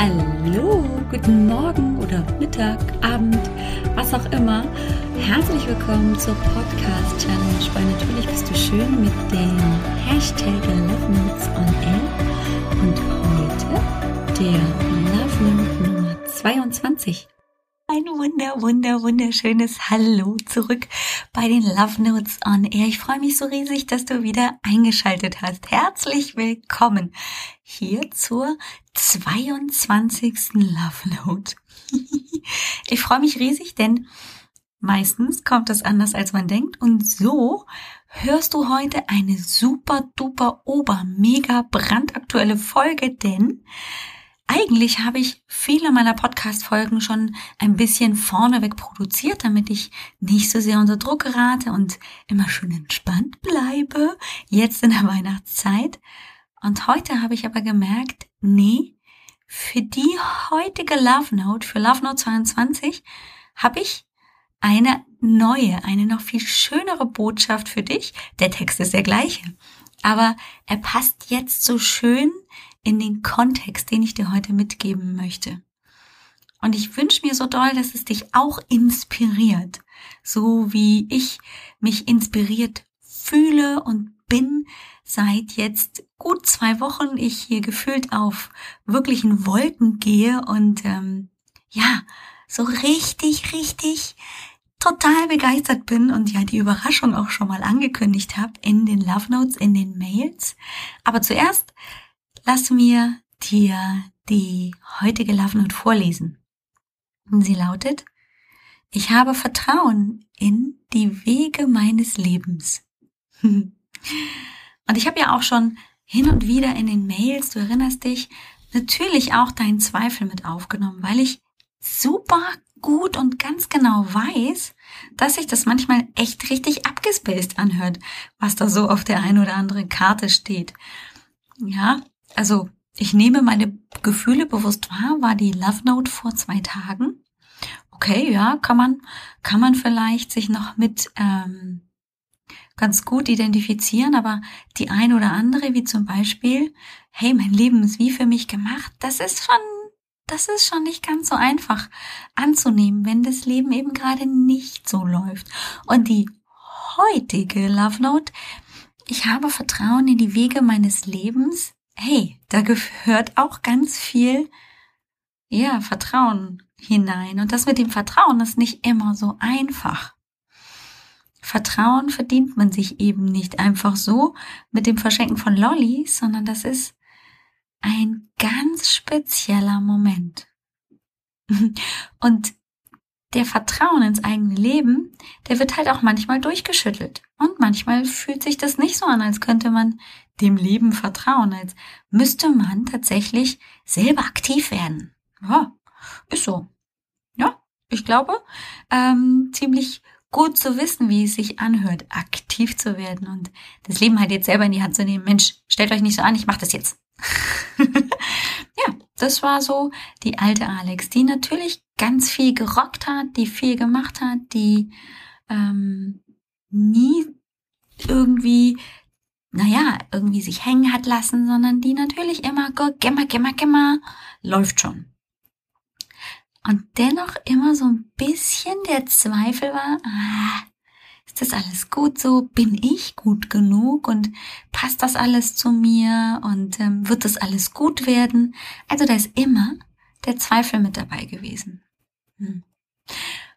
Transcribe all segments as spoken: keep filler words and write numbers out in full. Hallo, guten Morgen oder Mittag, Abend, was auch immer. Herzlich willkommen zur Podcast-Challenge bei Natürlich bist du schön mit dem Hashtag Love Notes on Air und heute der Love Note Nummer zweiundzwanzig. Ein wunder, wunder, wunderschönes Hallo zurück bei den Love Notes on Air. Ich freue mich so riesig, dass du wieder eingeschaltet hast. Herzlich willkommen hier zur zweiundzwanzigsten Love Note. Ich freue mich riesig, denn meistens kommt das anders, als man denkt. Und so hörst du heute eine super duper ober mega brandaktuelle Folge, denn eigentlich habe ich viele meiner Podcast-Folgen schon ein bisschen vorneweg produziert, damit ich nicht so sehr unter Druck gerate und immer schön entspannt bleibe, jetzt in der Weihnachtszeit. Und heute habe ich aber gemerkt, nee, für die heutige Love Note, für Love Note zweiundzwanzig, habe ich eine neue, eine noch viel schönere Botschaft für dich. Der Text ist der gleiche, aber er passt jetzt so schön in den Kontext, den ich dir heute mitgeben möchte. Und ich wünsche mir so doll, dass es dich auch inspiriert, so wie ich mich inspiriert fühle und bin seit jetzt gut zwei Wochen, ich hier gefühlt auf wirklichen Wolken gehe und ähm, ja, so richtig, richtig total begeistert bin und ja die Überraschung auch schon mal angekündigt habe in den Love Notes, in den Mails. Aber zuerst lass mir dir die heutige Love Note vorlesen. Sie lautet: Ich habe Vertrauen in die Wege meines Lebens. Und ich habe ja auch schon hin und wieder in den Mails, du erinnerst dich, natürlich auch deinen Zweifel mit aufgenommen, weil ich super gut und ganz genau weiß, dass sich das manchmal echt richtig abgespaced anhört, was da so auf der einen oder anderen Karte steht. Ja, also ich nehme meine Gefühle bewusst wahr, war die Love Note vor zwei Tagen. Okay, ja, kann man kann man vielleicht sich noch mit ähm, ganz gut identifizieren, aber die ein oder andere, wie zum Beispiel, hey, mein Leben ist wie für mich gemacht, das ist schon, das ist schon nicht ganz so einfach anzunehmen, wenn das Leben eben gerade nicht so läuft. Und die heutige Love Note, ich habe Vertrauen in die Wege meines Lebens, hey, da gehört auch ganz viel, ja, Vertrauen hinein. Und das mit dem Vertrauen ist nicht immer so einfach. Vertrauen verdient man sich eben nicht einfach so mit dem Verschenken von Lollis, sondern das ist ein ganz spezieller Moment. Und der Vertrauen ins eigene Leben, der wird halt auch manchmal durchgeschüttelt. Und manchmal fühlt sich das nicht so an, als könnte man dem Leben vertrauen, als müsste man tatsächlich selber aktiv werden. Ja, ist so. Ja, ich glaube, ähm, ziemlich gut zu wissen, wie es sich anhört, aktiv zu werden und das Leben halt jetzt selber in die Hand zu nehmen. Mensch, stellt euch nicht so an, ich mache das jetzt. Ja, das war so die alte Alex, die natürlich ganz viel gerockt hat, die viel gemacht hat, die ähm, nie irgendwie, naja, irgendwie sich hängen hat lassen, sondern die natürlich immer, gemma, gemma, gemma, läuft schon. Und dennoch immer so ein bisschen der Zweifel war, ah, ist das alles gut so? Bin ich gut genug? Und passt das alles zu mir? Und ähm, wird das alles gut werden? Also da ist immer der Zweifel mit dabei gewesen. Hm.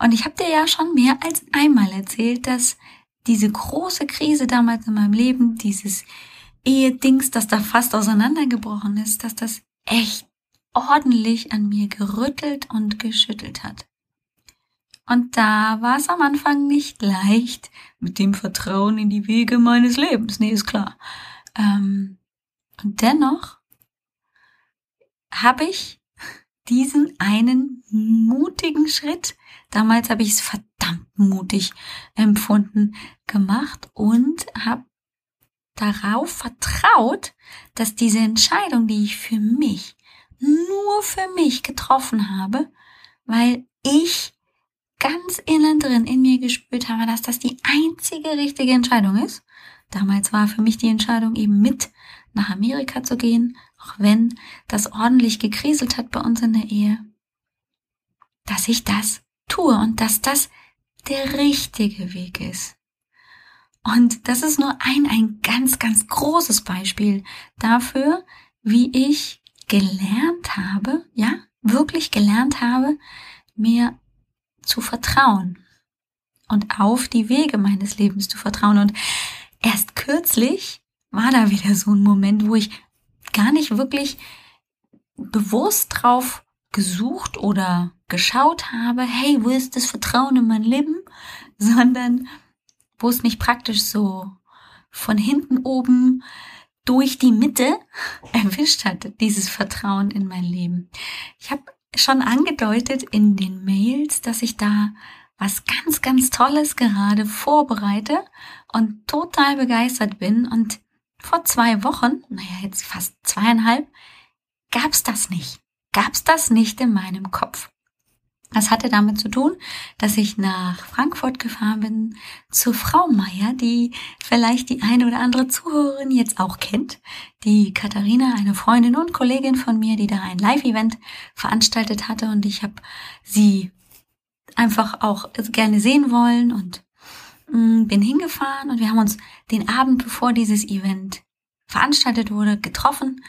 Und ich habe dir ja schon mehr als einmal erzählt, dass diese große Krise damals in meinem Leben, dieses Ehe-Dings, das da fast auseinandergebrochen ist, dass das echt ordentlich an mir gerüttelt und geschüttelt hat. Und da war es am Anfang nicht leicht mit dem Vertrauen in die Wege meines Lebens. Nee, ist klar. Ähm, und dennoch habe ich diesen einen mutigen Schritt, damals habe ich es verdammt mutig empfunden, gemacht und habe darauf vertraut, dass diese Entscheidung, die ich für mich, nur für mich getroffen habe, weil ich ganz innen drin in mir gespürt habe, dass das die einzige richtige Entscheidung ist. Damals war für mich die Entscheidung, eben mit nach Amerika zu gehen, auch wenn das ordentlich gekriselt hat bei uns in der Ehe, dass ich das tue und dass das der richtige Weg ist. Und das ist nur ein, ein ganz, ganz großes Beispiel dafür, wie ich gelernt habe, ja, wirklich gelernt habe, mir zu vertrauen und auf die Wege meines Lebens zu vertrauen. Und erst kürzlich war da wieder so ein Moment, wo ich gar nicht wirklich bewusst drauf gesucht oder geschaut habe, hey, wo ist das Vertrauen in mein Leben, sondern wo es mich praktisch so von hinten oben durch die Mitte erwischt hat, dieses Vertrauen in mein Leben. Ich habe schon angedeutet in den Mails, dass ich da was ganz, ganz Tolles gerade vorbereite und total begeistert bin. Und vor zwei Wochen, naja, jetzt fast zweieinhalb, gab's das nicht. Gab's das nicht in meinem Kopf. Das hatte damit zu tun, dass ich nach Frankfurt gefahren bin zu Frau Meier, die vielleicht die eine oder andere Zuhörerin jetzt auch kennt. Die Katharina, eine Freundin und Kollegin von mir, die da ein Live-Event veranstaltet hatte, und ich habe sie einfach auch gerne sehen wollen und mh, bin hingefahren, und wir haben uns den Abend, bevor dieses Event veranstaltet wurde, getroffen,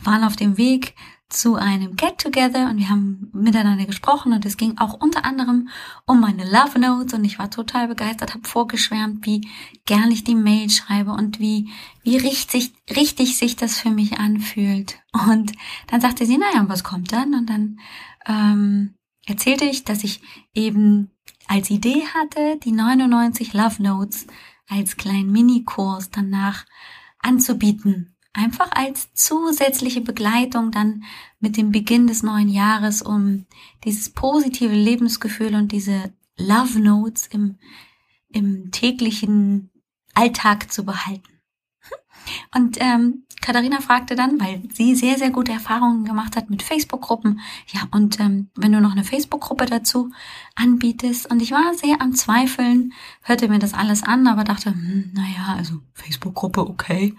waren auf dem Weg zu einem Get-Together und wir haben miteinander gesprochen, und es ging auch unter anderem um meine Love Notes, und ich war total begeistert, habe vorgeschwärmt, wie gern ich die Mail schreibe und wie wie richtig, richtig sich das für mich anfühlt. Und dann sagte sie, naja, was kommt dann? Und dann ähm, erzählte ich, dass ich eben als Idee hatte, die neunundneunzig Love Notes als kleinen Minikurs danach anzubieten. Einfach als zusätzliche Begleitung dann mit dem Beginn des neuen Jahres, um dieses positive Lebensgefühl und diese Love Notes im, im täglichen Alltag zu behalten. Und ähm, Katharina fragte dann, weil sie sehr, sehr gute Erfahrungen gemacht hat mit Facebook-Gruppen, ja, und ähm, wenn du noch eine Facebook-Gruppe dazu anbietest, und ich war sehr am Zweifeln, hörte mir das alles an, aber dachte, hm, naja, also Facebook-Gruppe, okay.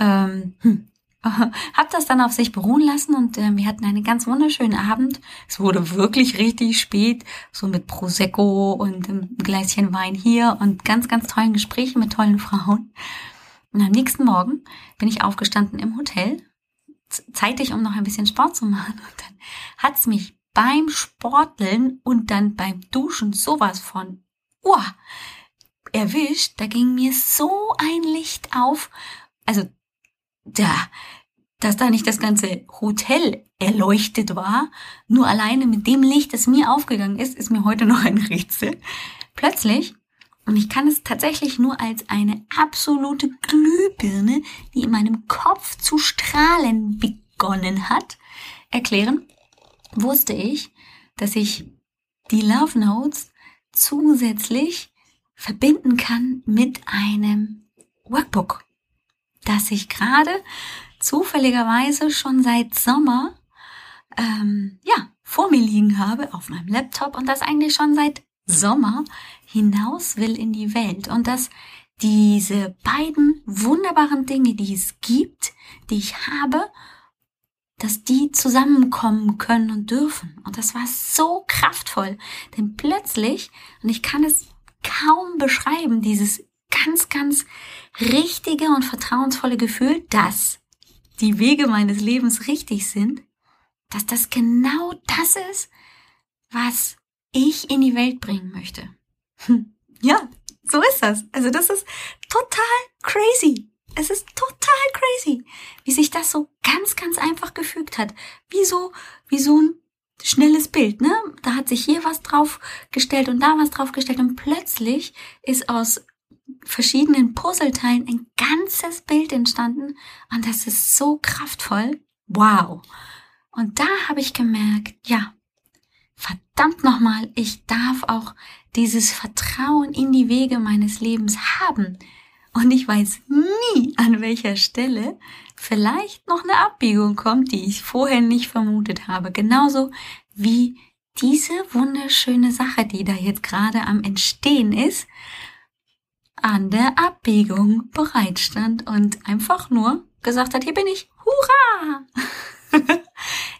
Ähm, hm. Hab das dann auf sich beruhen lassen, und äh, wir hatten einen ganz wunderschönen Abend. Es wurde wirklich richtig spät, so mit Prosecco und einem Gläschen Wein hier und ganz, ganz tollen Gesprächen mit tollen Frauen. Und am nächsten Morgen bin ich aufgestanden im Hotel, zeitig, um noch ein bisschen Sport zu machen. Und dann hat's mich beim Sporteln und dann beim Duschen sowas von uah, erwischt. Da ging mir so ein Licht auf. Also, da, dass da nicht das ganze Hotel erleuchtet war, nur alleine mit dem Licht, das mir aufgegangen ist, ist mir heute noch ein Rätsel. Plötzlich, und ich kann es tatsächlich nur als eine absolute Glühbirne, die in meinem Kopf zu strahlen begonnen hat, erklären, wusste ich, dass ich die Love Notes zusätzlich verbinden kann mit einem Workbook, dass ich gerade zufälligerweise schon seit Sommer ähm, ja vor mir liegen habe auf meinem Laptop, und das eigentlich schon seit Sommer hinaus will in die Welt, und dass diese beiden wunderbaren Dinge, die es gibt, die ich habe, dass die zusammenkommen können und dürfen. Und das war so kraftvoll, denn plötzlich, und ich kann es kaum beschreiben, dieses ganz, ganz richtige und vertrauensvolle Gefühl, dass die Wege meines Lebens richtig sind, dass das genau das ist, was ich in die Welt bringen möchte. Hm. Ja, so ist das. Also das ist total crazy. Es ist total crazy, wie sich das so ganz, ganz einfach gefügt hat. Wie so, wie so ein schnelles Bild, ne? Da hat sich hier was draufgestellt und da was draufgestellt, und plötzlich ist aus verschiedenen Puzzleteilen ein ganzes Bild entstanden, und das ist so kraftvoll. Wow! Und da habe ich gemerkt, ja, verdammt nochmal, ich darf auch dieses Vertrauen in die Wege meines Lebens haben. Und ich weiß nie, an welcher Stelle vielleicht noch eine Abbiegung kommt, die ich vorher nicht vermutet habe. Genauso wie diese wunderschöne Sache, die da jetzt gerade am Entstehen ist, an der Abbiegung bereitstand und einfach nur gesagt hat, hier bin ich, hurra!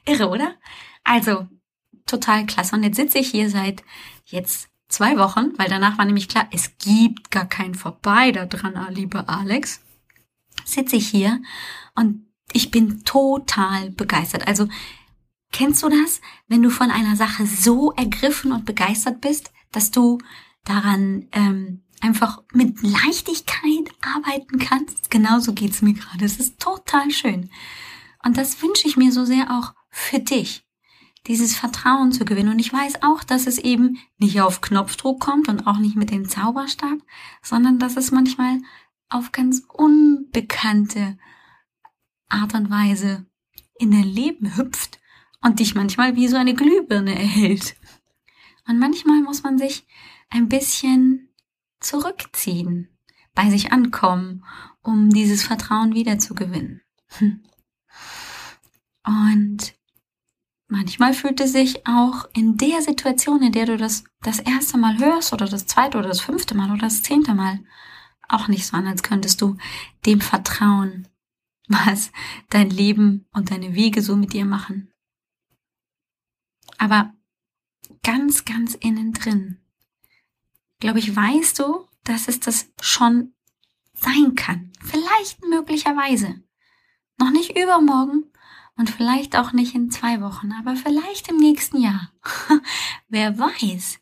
Irre, oder? Also, total klasse. Und jetzt sitze ich hier seit jetzt zwei Wochen, weil danach war nämlich klar, es gibt gar kein Vorbei da dran, lieber Alex. Sitze ich hier und ich bin total begeistert. Also, kennst du das, wenn du von einer Sache so ergriffen und begeistert bist, dass du daran ähm, einfach mit Leichtigkeit arbeiten kannst? Genauso geht's mir gerade. Es ist total schön. Und das wünsche ich mir so sehr auch für dich, dieses Vertrauen zu gewinnen. Und ich weiß auch, dass es eben nicht auf Knopfdruck kommt und auch nicht mit dem Zauberstab, sondern dass es manchmal auf ganz unbekannte Art und Weise in dein Leben hüpft und dich manchmal wie so eine Glühbirne erhält. Und manchmal muss man sich ein bisschen zurückziehen, bei sich ankommen, um dieses Vertrauen wieder zu gewinnen. Und manchmal fühlt es sich auch in der Situation, in der du das das erste Mal hörst oder das zweite oder das fünfte Mal oder das zehnte Mal auch nicht so an, als könntest du dem vertrauen, was dein Leben und deine Wege so mit dir machen. Aber ganz, ganz innen drin, glaube ich, weißt du, dass es das schon sein kann. Vielleicht möglicherweise. Noch nicht übermorgen und vielleicht auch nicht in zwei Wochen, aber vielleicht im nächsten Jahr. Wer weiß,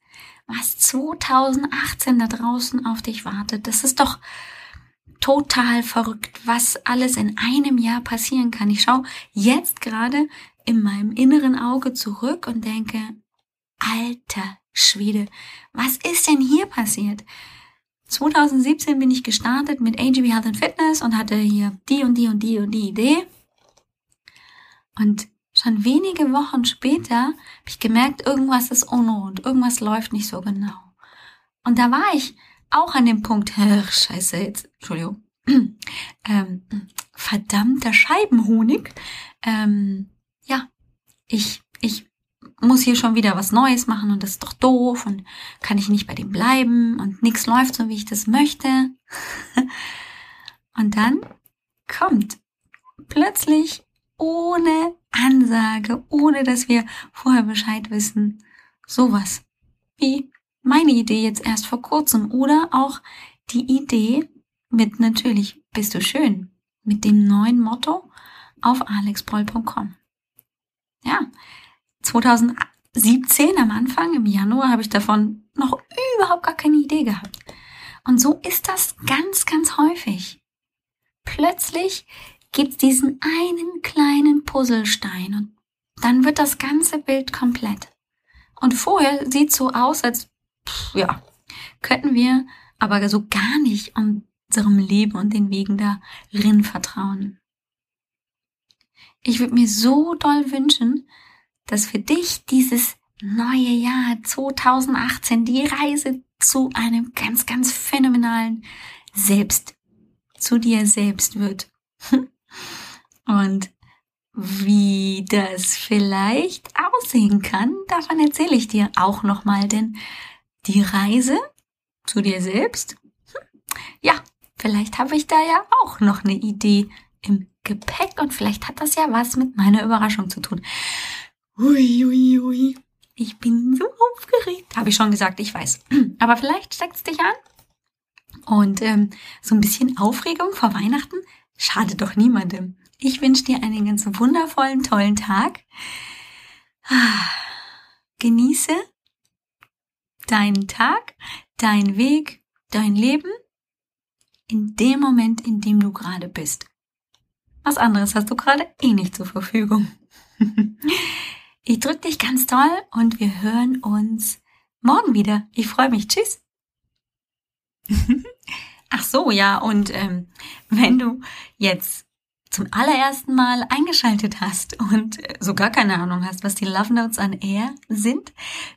was zweitausendachtzehn da draußen auf dich wartet. Das ist doch total verrückt, was alles in einem Jahr passieren kann. Ich schaue jetzt gerade in meinem inneren Auge zurück und denke, alter Schwede, was ist denn hier passiert? zweitausendsiebzehn bin ich gestartet mit A G B Health and Fitness und hatte hier die und die und die und die Idee. Und schon wenige Wochen später habe ich gemerkt, irgendwas ist unrund, irgendwas läuft nicht so genau. Und da war ich auch an dem Punkt, ach, scheiße, jetzt, Entschuldigung, ähm, verdammter Scheibenhonig, ähm, ja, ich, ich muss hier schon wieder was Neues machen und das ist doch doof und kann ich nicht bei dem bleiben und nichts läuft so, wie ich das möchte. Und dann kommt plötzlich ohne Ansage, ohne dass wir vorher Bescheid wissen, sowas wie meine Idee jetzt erst vor kurzem oder auch die Idee mit natürlich bist du schön mit dem neuen Motto auf alex broll punkt com. Ja, zweitausendsiebzehn am Anfang, im Januar, habe ich davon noch überhaupt gar keine Idee gehabt. Und so ist das ganz, ganz häufig. Plötzlich gibt es diesen einen kleinen Puzzlestein und dann wird das ganze Bild komplett. Und vorher sieht es so aus, als pff, ja, könnten wir aber so gar nicht unserem Leben und den Wegen darin vertrauen. Ich würde mir so doll wünschen, dass für dich dieses neue Jahr zweitausendachtzehn die Reise zu einem ganz, ganz phänomenalen Selbst, zu dir selbst wird. Und wie das vielleicht aussehen kann, davon erzähle ich dir auch nochmal, denn die Reise zu dir selbst, ja, vielleicht habe ich da ja auch noch eine Idee im Gepäck und vielleicht hat das ja was mit meiner Überraschung zu tun. Ui, ui, ui. Ich bin so aufgeregt. Habe ich schon gesagt, ich weiß. Aber vielleicht steckt es dich an. Und ähm, so ein bisschen Aufregung vor Weihnachten schadet doch niemandem. Ich wünsche dir einen ganz wundervollen, tollen Tag. Genieße deinen Tag, deinen Weg, dein Leben in dem Moment, in dem du gerade bist. Was anderes hast du gerade eh nicht zur Verfügung. Ich drücke dich ganz toll und wir hören uns morgen wieder. Ich freue mich. Tschüss. Ach so, ja. Und ähm, wenn du jetzt zum allerersten Mal eingeschaltet hast und äh, so gar keine Ahnung hast, was die Love Notes on Air sind,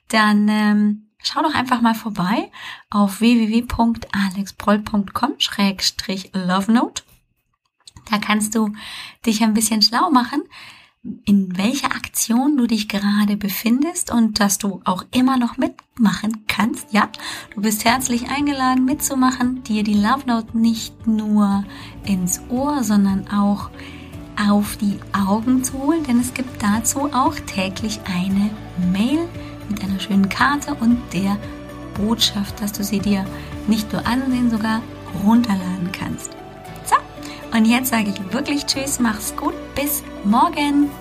dann ähm, schau doch einfach mal vorbei auf w w w punkt alex broll punkt com slash love note. Da kannst du dich ein bisschen schlau machen, in welcher Aktion Situation du dich gerade befindest und dass du auch immer noch mitmachen kannst. Ja, du bist herzlich eingeladen mitzumachen, dir die Love Note nicht nur ins Ohr, sondern auch auf die Augen zu holen, denn es gibt dazu auch täglich eine Mail mit einer schönen Karte und der Botschaft, dass du sie dir nicht nur ansehen, sogar runterladen kannst. So, und jetzt sage ich wirklich Tschüss, mach's gut, bis morgen!